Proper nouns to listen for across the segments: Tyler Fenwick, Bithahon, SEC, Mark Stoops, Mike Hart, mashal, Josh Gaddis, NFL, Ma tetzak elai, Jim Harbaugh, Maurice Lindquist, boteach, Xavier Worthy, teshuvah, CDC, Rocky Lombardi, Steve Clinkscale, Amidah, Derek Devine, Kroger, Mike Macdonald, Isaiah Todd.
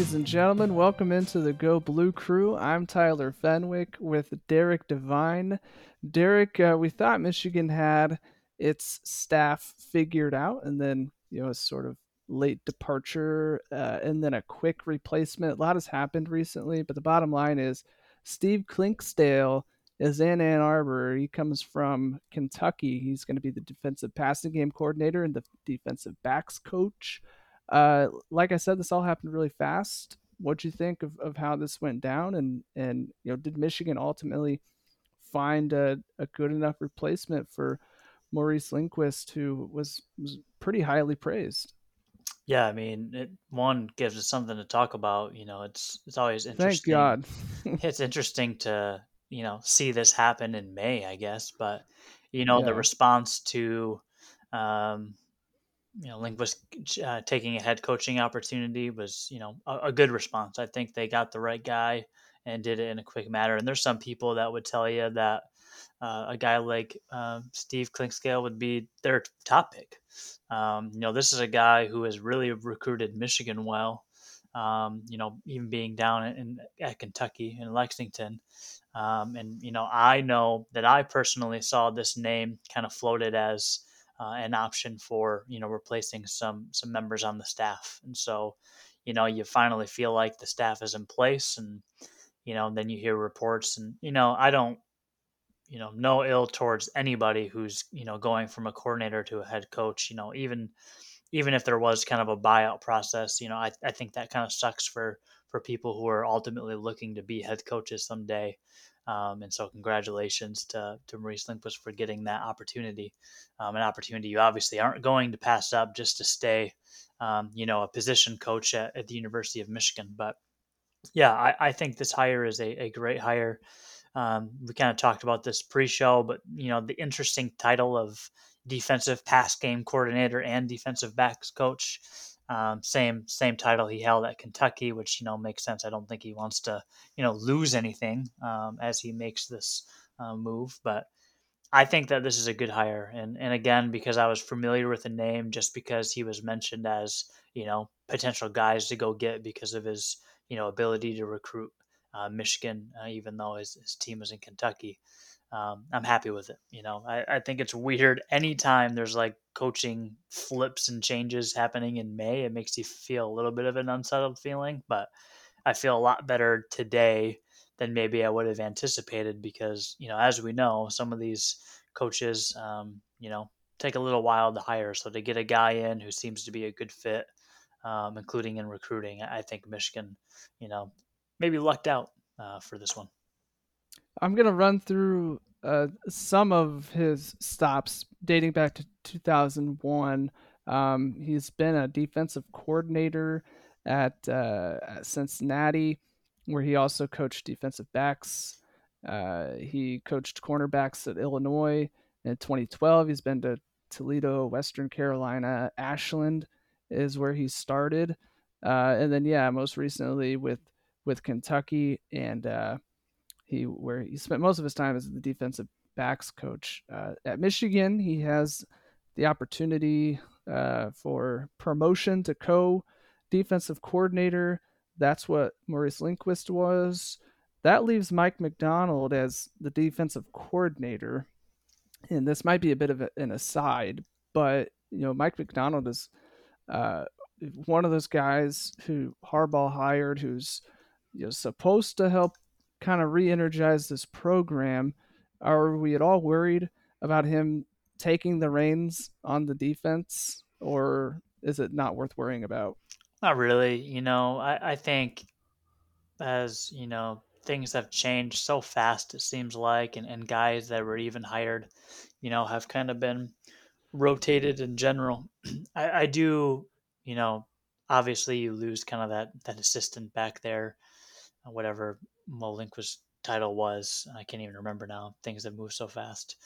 Ladies and gentlemen, welcome into the Go Blue crew. I'm Tyler Fenwick with Derek Devine. Derek, we thought Michigan had its staff figured out, and then, you know, a sort of late departure and then a quick replacement. A lot has happened recently, but the bottom line is Steve Clinkscale is in Ann Arbor. He comes from Kentucky. He's going to be the defensive passing game coordinator and the defensive backs coach. Like I said, this all happened really fast. What'd you think of how this went down? And you know, did Michigan ultimately find a good enough replacement for Maurice Lindquist, who was pretty highly praised? Yeah, I mean, it gives us something to talk about. You know, it's always interesting. Thank God. It's interesting to, you know, see this happen in May, I guess. But, you know, the response to, you know, Lindquist taking a head coaching opportunity was, you know, a good response. I think they got the right guy and did it in a quick manner. And there's some people that would tell you that a guy like Steve Clinkscale would be their top pick. You know, this is a guy who has really recruited Michigan well, you know, even being down at Kentucky in Lexington. And, you know that I personally saw this name kind of floated as an option for, you know, replacing some members on the staff. And so, you know, you finally feel like the staff is in place, and, you know, then you hear reports. And, you know, I don't, you know, no ill towards anybody who's, you know, going from a coordinator to a head coach. You know, even if there was kind of a buyout process, you know, I think that kind of sucks for people who are ultimately looking to be head coaches someday. And so congratulations to Maurice Lindquist for getting that opportunity, an opportunity you obviously aren't going to pass up just to stay, you know, a position coach at the University of Michigan. But yeah, I think this hire is a great hire. We kind of talked about this pre-show, but, you know, the interesting title of defensive pass game coordinator and defensive backs coach, same title he held at Kentucky, which, you know, makes sense. I don't think he wants to, you know, lose anything, as he makes this move, but I think that this is a good hire. And again, because I was familiar with the name, just because he was mentioned as, you know, potential guys to go get because of his, you know, ability to recruit. Michigan, even though his team is in Kentucky. I'm happy with it. You know, I think it's weird. Anytime there's like coaching flips and changes happening in May, it makes you feel a little bit of an unsettled feeling, but I feel a lot better today than maybe I would have anticipated because, you know, as we know, some of these coaches, you know, take a little while to hire. So to get a guy in who seems to be a good fit, including in recruiting, I think Michigan, you know, maybe lucked out for this one. I'm going to run through some of his stops dating back to 2001. He's been a defensive coordinator at Cincinnati, where he also coached defensive backs. He coached cornerbacks at Illinois in 2012. He's been to Toledo, Western Carolina. Ashland is where he started. And then, yeah, most recently with Kentucky, and he spent most of his time as the defensive backs coach at Michigan. He has the opportunity for promotion to co-defensive coordinator. That's what Maurice Lindquist was. That leaves Mike Macdonald as the defensive coordinator. And this might be a bit of an aside, but, you know, Mike Macdonald is one of those guys who Harbaugh hired, who's, you know, supposed to help kind of re-energize this program. Are we at all worried about him taking the reins on the defense, or is it not worth worrying about? Not really. You know, I think as, you know, things have changed so fast, it seems like, and guys that were even hired, you know, have kind of been rotated in general. I do, you know, obviously you lose kind of that assistant back there, whatever Mo Lindquist's title was. I can't even remember now. Things have moved so fast.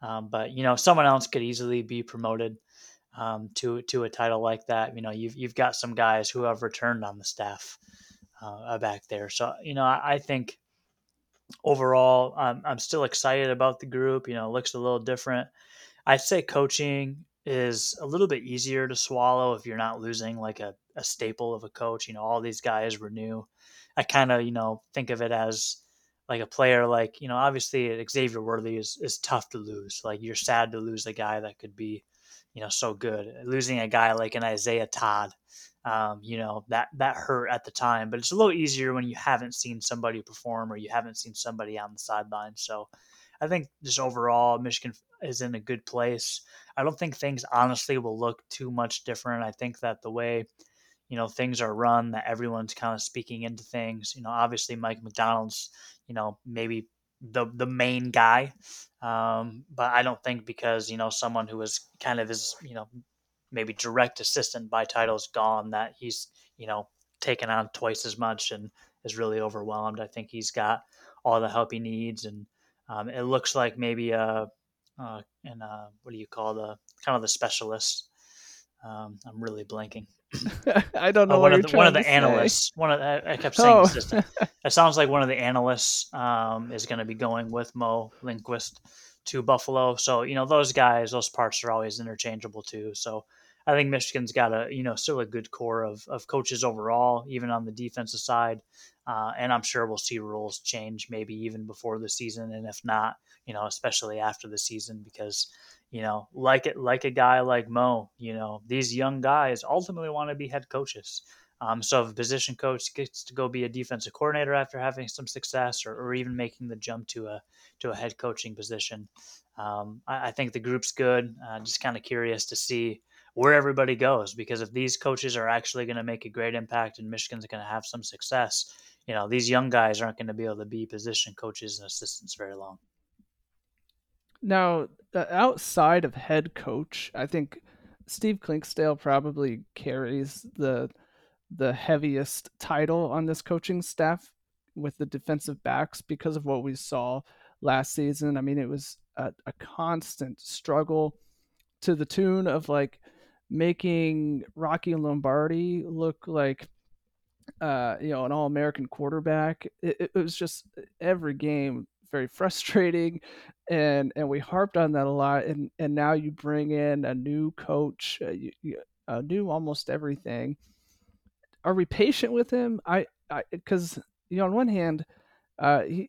But, you know, someone else could easily be promoted to a title like that. You know, you've got some guys who have returned on the staff back there. So, you know, I think overall I'm still excited about the group. You know, it looks a little different. I'd say coaching is a little bit easier to swallow if you're not losing like a staple of a coach. You know, all these guys were new. I kind of, you know, think of it as like a player, like, you know, obviously Xavier Worthy is tough to lose. Like, you're sad to lose a guy that could be, you know, so good. Losing a guy like an Isaiah Todd, you know, that hurt at the time, but it's a little easier when you haven't seen somebody perform or you haven't seen somebody on the sideline. So I think just overall Michigan is in a good place. I don't think things honestly will look too much different. I think that the way, you know, things are run, that everyone's kind of speaking into things, you know, obviously Mike Macdonald's, you know, maybe the main guy. But I don't think because, you know, someone who is kind of his, you know, maybe direct assistant by title is gone, that he's, you know, taken on twice as much and is really overwhelmed. I think he's got all the help he needs. And it looks like maybe what do you call the kind of the specialist? I'm really blanking. I don't know. One of the analysts. I kept saying assistant. It sounds like one of the analysts is going to be going with Mo Lindquist to Buffalo. So, you know, those guys, those parts are always interchangeable too. So I think Michigan's got a, you know, still a good core of coaches overall, even on the defensive side. And I'm sure we'll see rules change maybe even before the season. And if not, you know, especially after the season, because, you know, like a guy like Mo, you know, these young guys ultimately want to be head coaches. So if a position coach gets to go be a defensive coordinator after having some success or even making the jump to a head coaching position, I think the group's good. Just kind of curious to see where everybody goes, because if these coaches are actually going to make a great impact and Michigan's going to have some success, you know, these young guys aren't going to be able to be position coaches and assistants very long. Now, outside of head coach, I think Steve Clinkscale probably carries the heaviest title on this coaching staff with the defensive backs because of what we saw last season. I mean, it was a constant struggle to the tune of like making Rocky Lombardi look like, you know, an all-American quarterback. It was just every game very frustrating. And we harped on that a lot. And now you bring in a new coach, a new almost everything. Are we patient with him? Because you know, on one hand,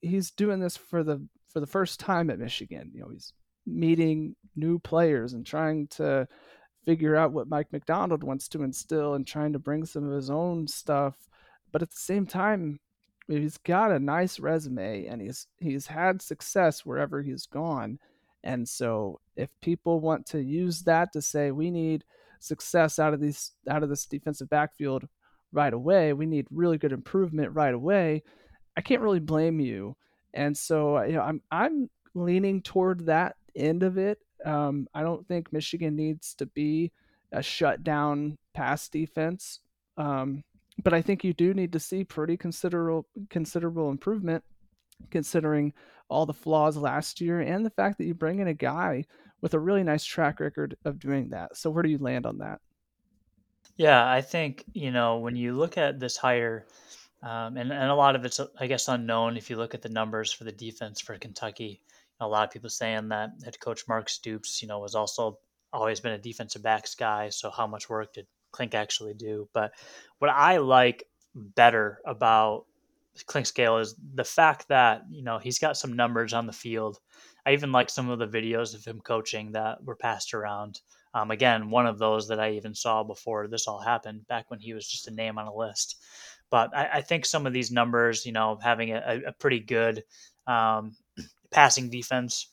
he's doing this for the first time at Michigan. You know, he's meeting new players and trying to figure out what Mike Macdonald wants to instill and trying to bring some of his own stuff. But at the same time, he's got a nice resume and he's had success wherever he's gone. And so, if people want to use that to say we need success out of this defensive backfield right away, we need really good improvement right away, I can't really blame you. And so, you know, I'm leaning toward that end of it. I don't think Michigan needs to be a shutdown pass defense, but I think you do need to see pretty considerable improvement, considering all the flaws last year and the fact that you bring in a guy with a really nice track record of doing that. So where do you land on that? Yeah, I think, you know, when you look at this hire, and a lot of it's, I guess, unknown if you look at the numbers for the defense for Kentucky. A lot of people saying that head coach Mark Stoops, you know, was also always been a defensive backs guy. So how much work did Klink actually do? But what I like better about Clinkscale is the fact that, you know, he's got some numbers on the field. I even like some of the videos of him coaching that were passed around. Again, one of those that I even saw before this all happened, back when he was just a name on a list. But I think some of these numbers, you know, having a pretty good passing defense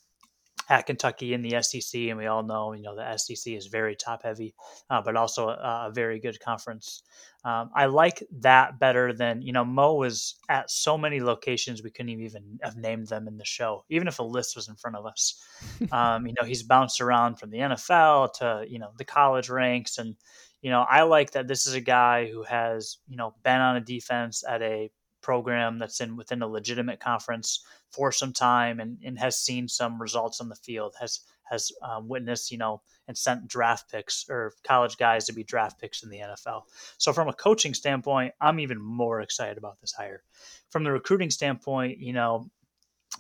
at Kentucky in the SEC, and we all know, you know, the SEC is very top heavy, but also a very good conference. I like that better than, you know, Mo was at so many locations we couldn't even have named them in the show, even if a list was in front of us. You know, he's bounced around from the NFL to, you know, the college ranks. And, you know, I like that this is a guy who has, you know, been on a defense at a program that's within a legitimate conference for some time, and has seen some results on the field, has witnessed, you know, and sent draft picks or college guys to be draft picks in the NFL. So from a coaching standpoint, I'm even more excited about this hire. From the recruiting standpoint, you know,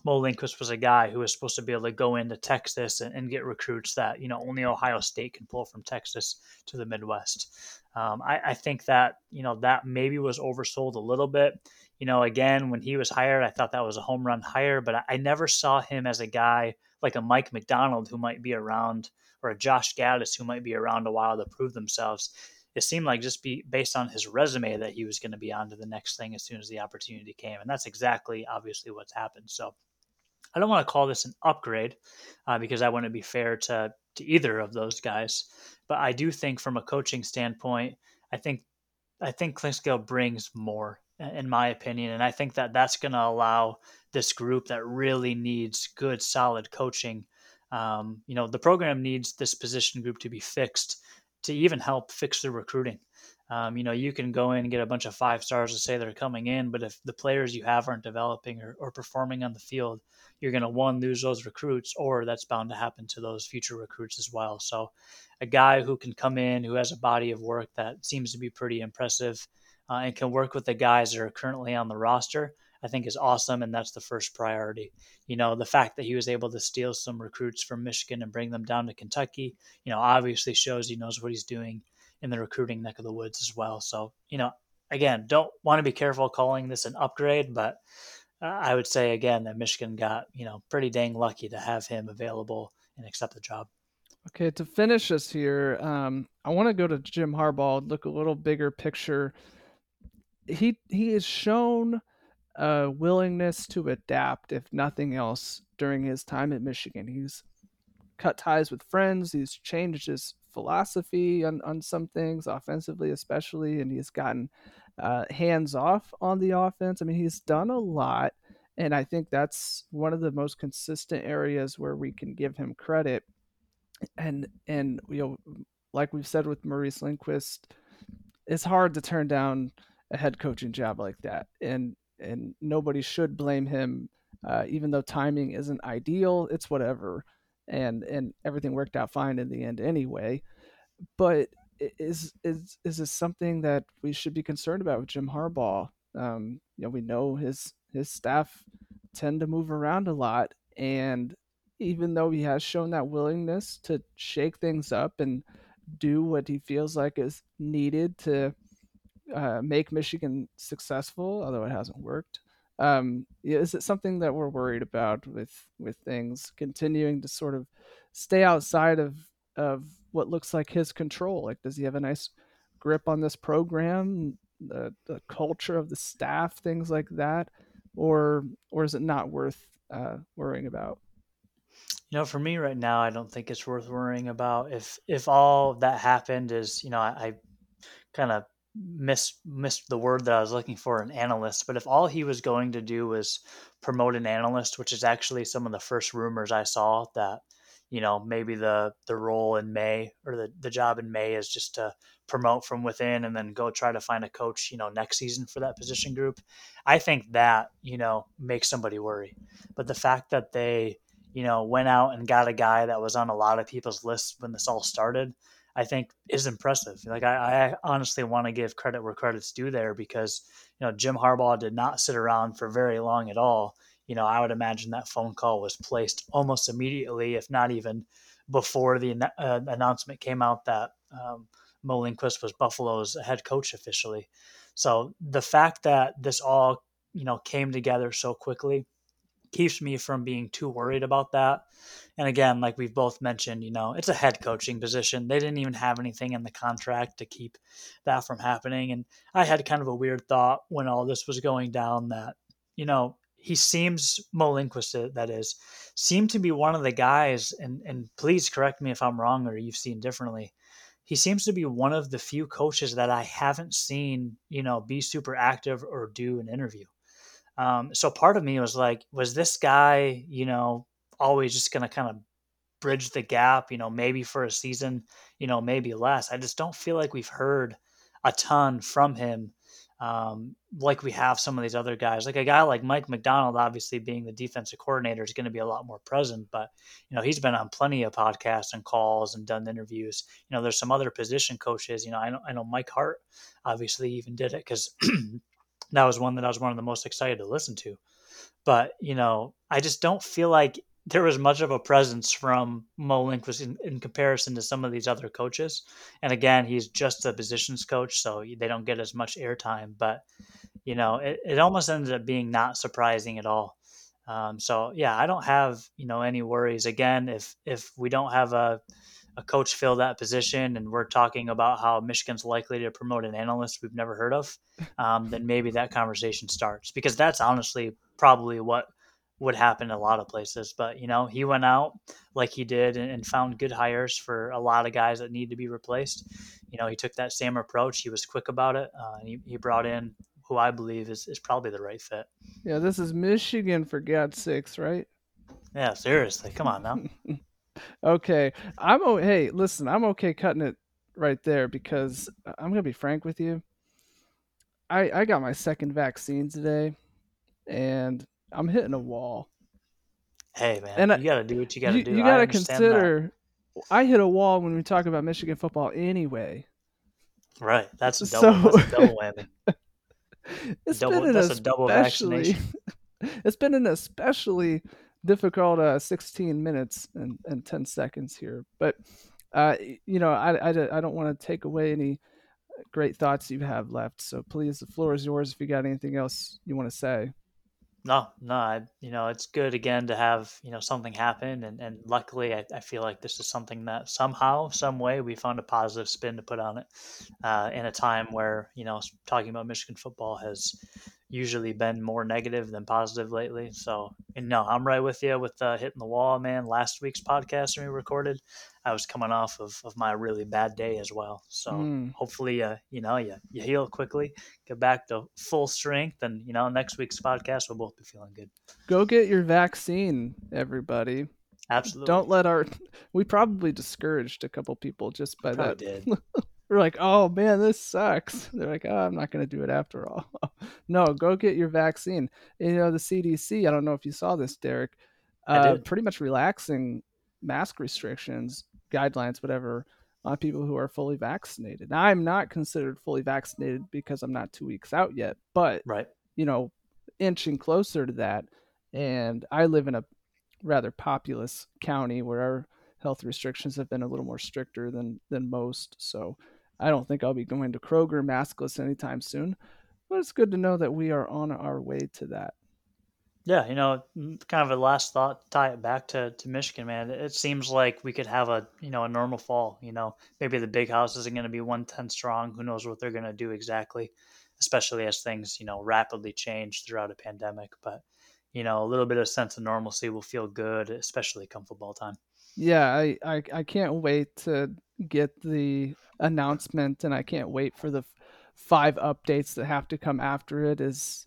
Mo Lindquist was a guy who was supposed to be able to go into Texas and get recruits that, you know, only Ohio State can pull from Texas to the Midwest. I think that, you know, that maybe was oversold a little bit. You know, again, when he was hired, I thought that was a home run hire, but I never saw him as a guy like a Mike Macdonald who might be around, or a Josh Gaddis who might be around a while to prove themselves. It seemed like just based on his resume that he was going to be on to the next thing as soon as the opportunity came. And that's exactly, obviously, what's happened. So I don't want to call this an upgrade because I wouldn't be fair to either of those guys. But I do think from a coaching standpoint, I think Clinkscale brings more, in my opinion. And I think that that's going to allow this group that really needs good, solid coaching. You know, the program needs this position group to be fixed to even help fix the recruiting. You know, you can go in and get a bunch of 5 stars and say they're coming in, but if the players you have aren't developing or performing on the field, you're going to, one, lose those recruits, or that's bound to happen to those future recruits as well. So a guy who can come in, who has a body of work that seems to be pretty impressive and can work with the guys that are currently on the roster, I think is awesome, and that's the first priority. You know, the fact that he was able to steal some recruits from Michigan and bring them down to Kentucky, you know, obviously shows he knows what he's doing in the recruiting neck of the woods as well. So, you know, again, don't want to be careful calling this an upgrade, but I would say, again, that Michigan got, you know, pretty dang lucky to have him available and accept the job. Okay, to finish us here, I want to go to Jim Harbaugh and look a little bigger picture. He has shown a willingness to adapt, if nothing else, during his time at Michigan. He's cut ties with friends. He's changed his philosophy on some things, offensively especially, and he's gotten hands off on the offense. I mean, he's done a lot, and I think that's one of the most consistent areas where we can give him credit. And you know, like we've said with Maurice Lindquist, it's hard to turn down a head coaching job like that, and nobody should blame him. Even though timing isn't ideal, it's whatever. And everything worked out fine in the end anyway. But is this something that we should be concerned about with Jim Harbaugh? You know, we know his staff tend to move around a lot, and even though he has shown that willingness to shake things up and do what he feels like is needed to make Michigan successful, although it hasn't worked. Is it something that we're worried about with things continuing to sort of stay outside of what looks like his control? Like, does he have a nice grip on this program, the culture of the staff, things like that, or is it not worth worrying about? You know, for me right now, I don't think it's worth worrying about. If all that happened is, you know, I kind of missed the word that I was looking for, an analyst. But if all he was going to do was promote an analyst, which is actually some of the first rumors I saw, that, you know, maybe the role in May, or the job in May, is just to promote from within and then go try to find a coach, you know, next season for that position group. I think that, you know, makes somebody worry. But the fact that they, you know, went out and got a guy that was on a lot of people's lists when this all started, I think is impressive. Like, I honestly want to give credit where credit's due there, because, you know, Jim Harbaugh did not sit around for very long at all. You know, I would imagine that phone call was placed almost immediately, if not even before the announcement came out that Mo Lindquist was Buffalo's head coach officially. So the fact that this all, you know, came together so quickly keeps me from being too worried about that. And again, like we've both mentioned, you know, it's a head coaching position. They didn't even have anything in the contract to keep that from happening. And I had kind of a weird thought when all this was going down that, you know, he seems, Mo Lindquist that is, seemed to be one of the guys, and please correct me if I'm wrong or you've seen differently, he seems to be one of the few coaches that I haven't seen, you know, be super active or do an interview. So part of me was like, was this guy, you know, always just going to kind of bridge the gap, you know, maybe for a season, you know, maybe less. I just don't feel like we've heard a ton from him. Like we have some of these other guys, like a guy like Mike Macdonald, obviously being the defensive coordinator, is going to be a lot more present, but, you know, he's been on plenty of podcasts and calls and done interviews. You know, there's some other position coaches, you know, I know Mike Hart obviously even did it because that was one that I was one of the most excited to listen to. But, you know, I just don't feel like there was much of a presence from Mo Lindquist in comparison to some of these other coaches. And again, he's just a positions coach, so they don't get as much airtime. But, you know, it almost ended up being not surprising at all. So, yeah, I don't have, you know, any worries. Again, if we don't have a coach fill that position and we're talking about how Michigan's likely to promote an analyst we've never heard of, then maybe that conversation starts, because that's honestly probably what would happen in a lot of places. But, you know, he went out like he did and found good hires for a lot of guys that need to be replaced. You know, he took that same approach. He was quick about it. And he brought in who I believe is probably the right fit. Yeah, this is Michigan, for God's sakes, right? Yeah, seriously. Come on now. Okay. Hey, listen, I'm okay cutting it right there, because I'm going to be frank with you. I got my second vaccine today and I'm hitting a wall. Hey, man, and you got to do what you got to do. You got to consider that. I hit a wall when we talk about Michigan football anyway. Right. That's a double, that's a double whammy. That's a double vaccination. It's been an especially difficult 16 minutes and 10 seconds here. But, you know, I don't want to take away any great thoughts you have left. So please, the floor is yours if you got anything else you want to say. No, you know, it's good again to have, you know, something happen. And luckily, I feel like this is something that somehow, some way we found a positive spin to put on it in a time where, you know, talking about Michigan football has usually been more negative than positive lately. So, and no, I'm right with you with hitting the wall, man. Last week's podcast when we recorded, I was coming off of my really bad day as well. So hopefully, you know, you heal quickly, get back to full strength, and, you know, next week's podcast, we'll both be feeling good. Go get your vaccine, everybody. Absolutely. Don't let we probably discouraged a couple people just by that. Did. We're like, oh man, this sucks. They're like, oh, I'm not going to do it after all. No, go get your vaccine. You know, the CDC, I don't know if you saw this, Derek, pretty much relaxing mask restrictions, guidelines, whatever, on people who are fully vaccinated. Now, I'm not considered fully vaccinated because I'm not 2 weeks out yet, but right, you know, inching closer to that. And I live in a rather populous county where our health restrictions have been a little more stricter than most. So I don't think I'll be going to Kroger maskless anytime soon, but it's good to know that we are on our way to that. Yeah, you know, kind of a last thought, tie it back to Michigan, man. It seems like we could have a normal fall. You know, maybe the big house isn't going to be 110 strong. Who knows what they're going to do exactly, especially as things, you know, rapidly change throughout a pandemic. But, you know, a little bit of sense of normalcy will feel good, especially come football time. Yeah, I can't wait to get the announcement, and I can't wait for the five updates that have to come after it as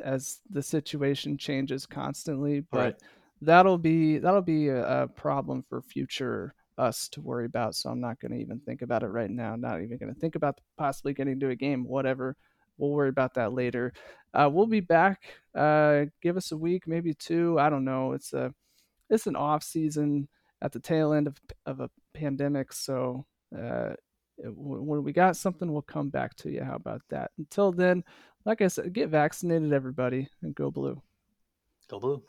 the situation changes constantly. But right, that'll be a problem for future us to worry about. So I'm not going to even think about it right now. I'm not even going to think about possibly getting to a game, whatever. We'll worry about that later. We'll be back. Give us a week, maybe two. I don't know. It's an off season at the tail end of a pandemic. So, when we got something, we'll come back to you. How about that? Until then, like I said, get vaccinated, everybody, and go blue. Go blue.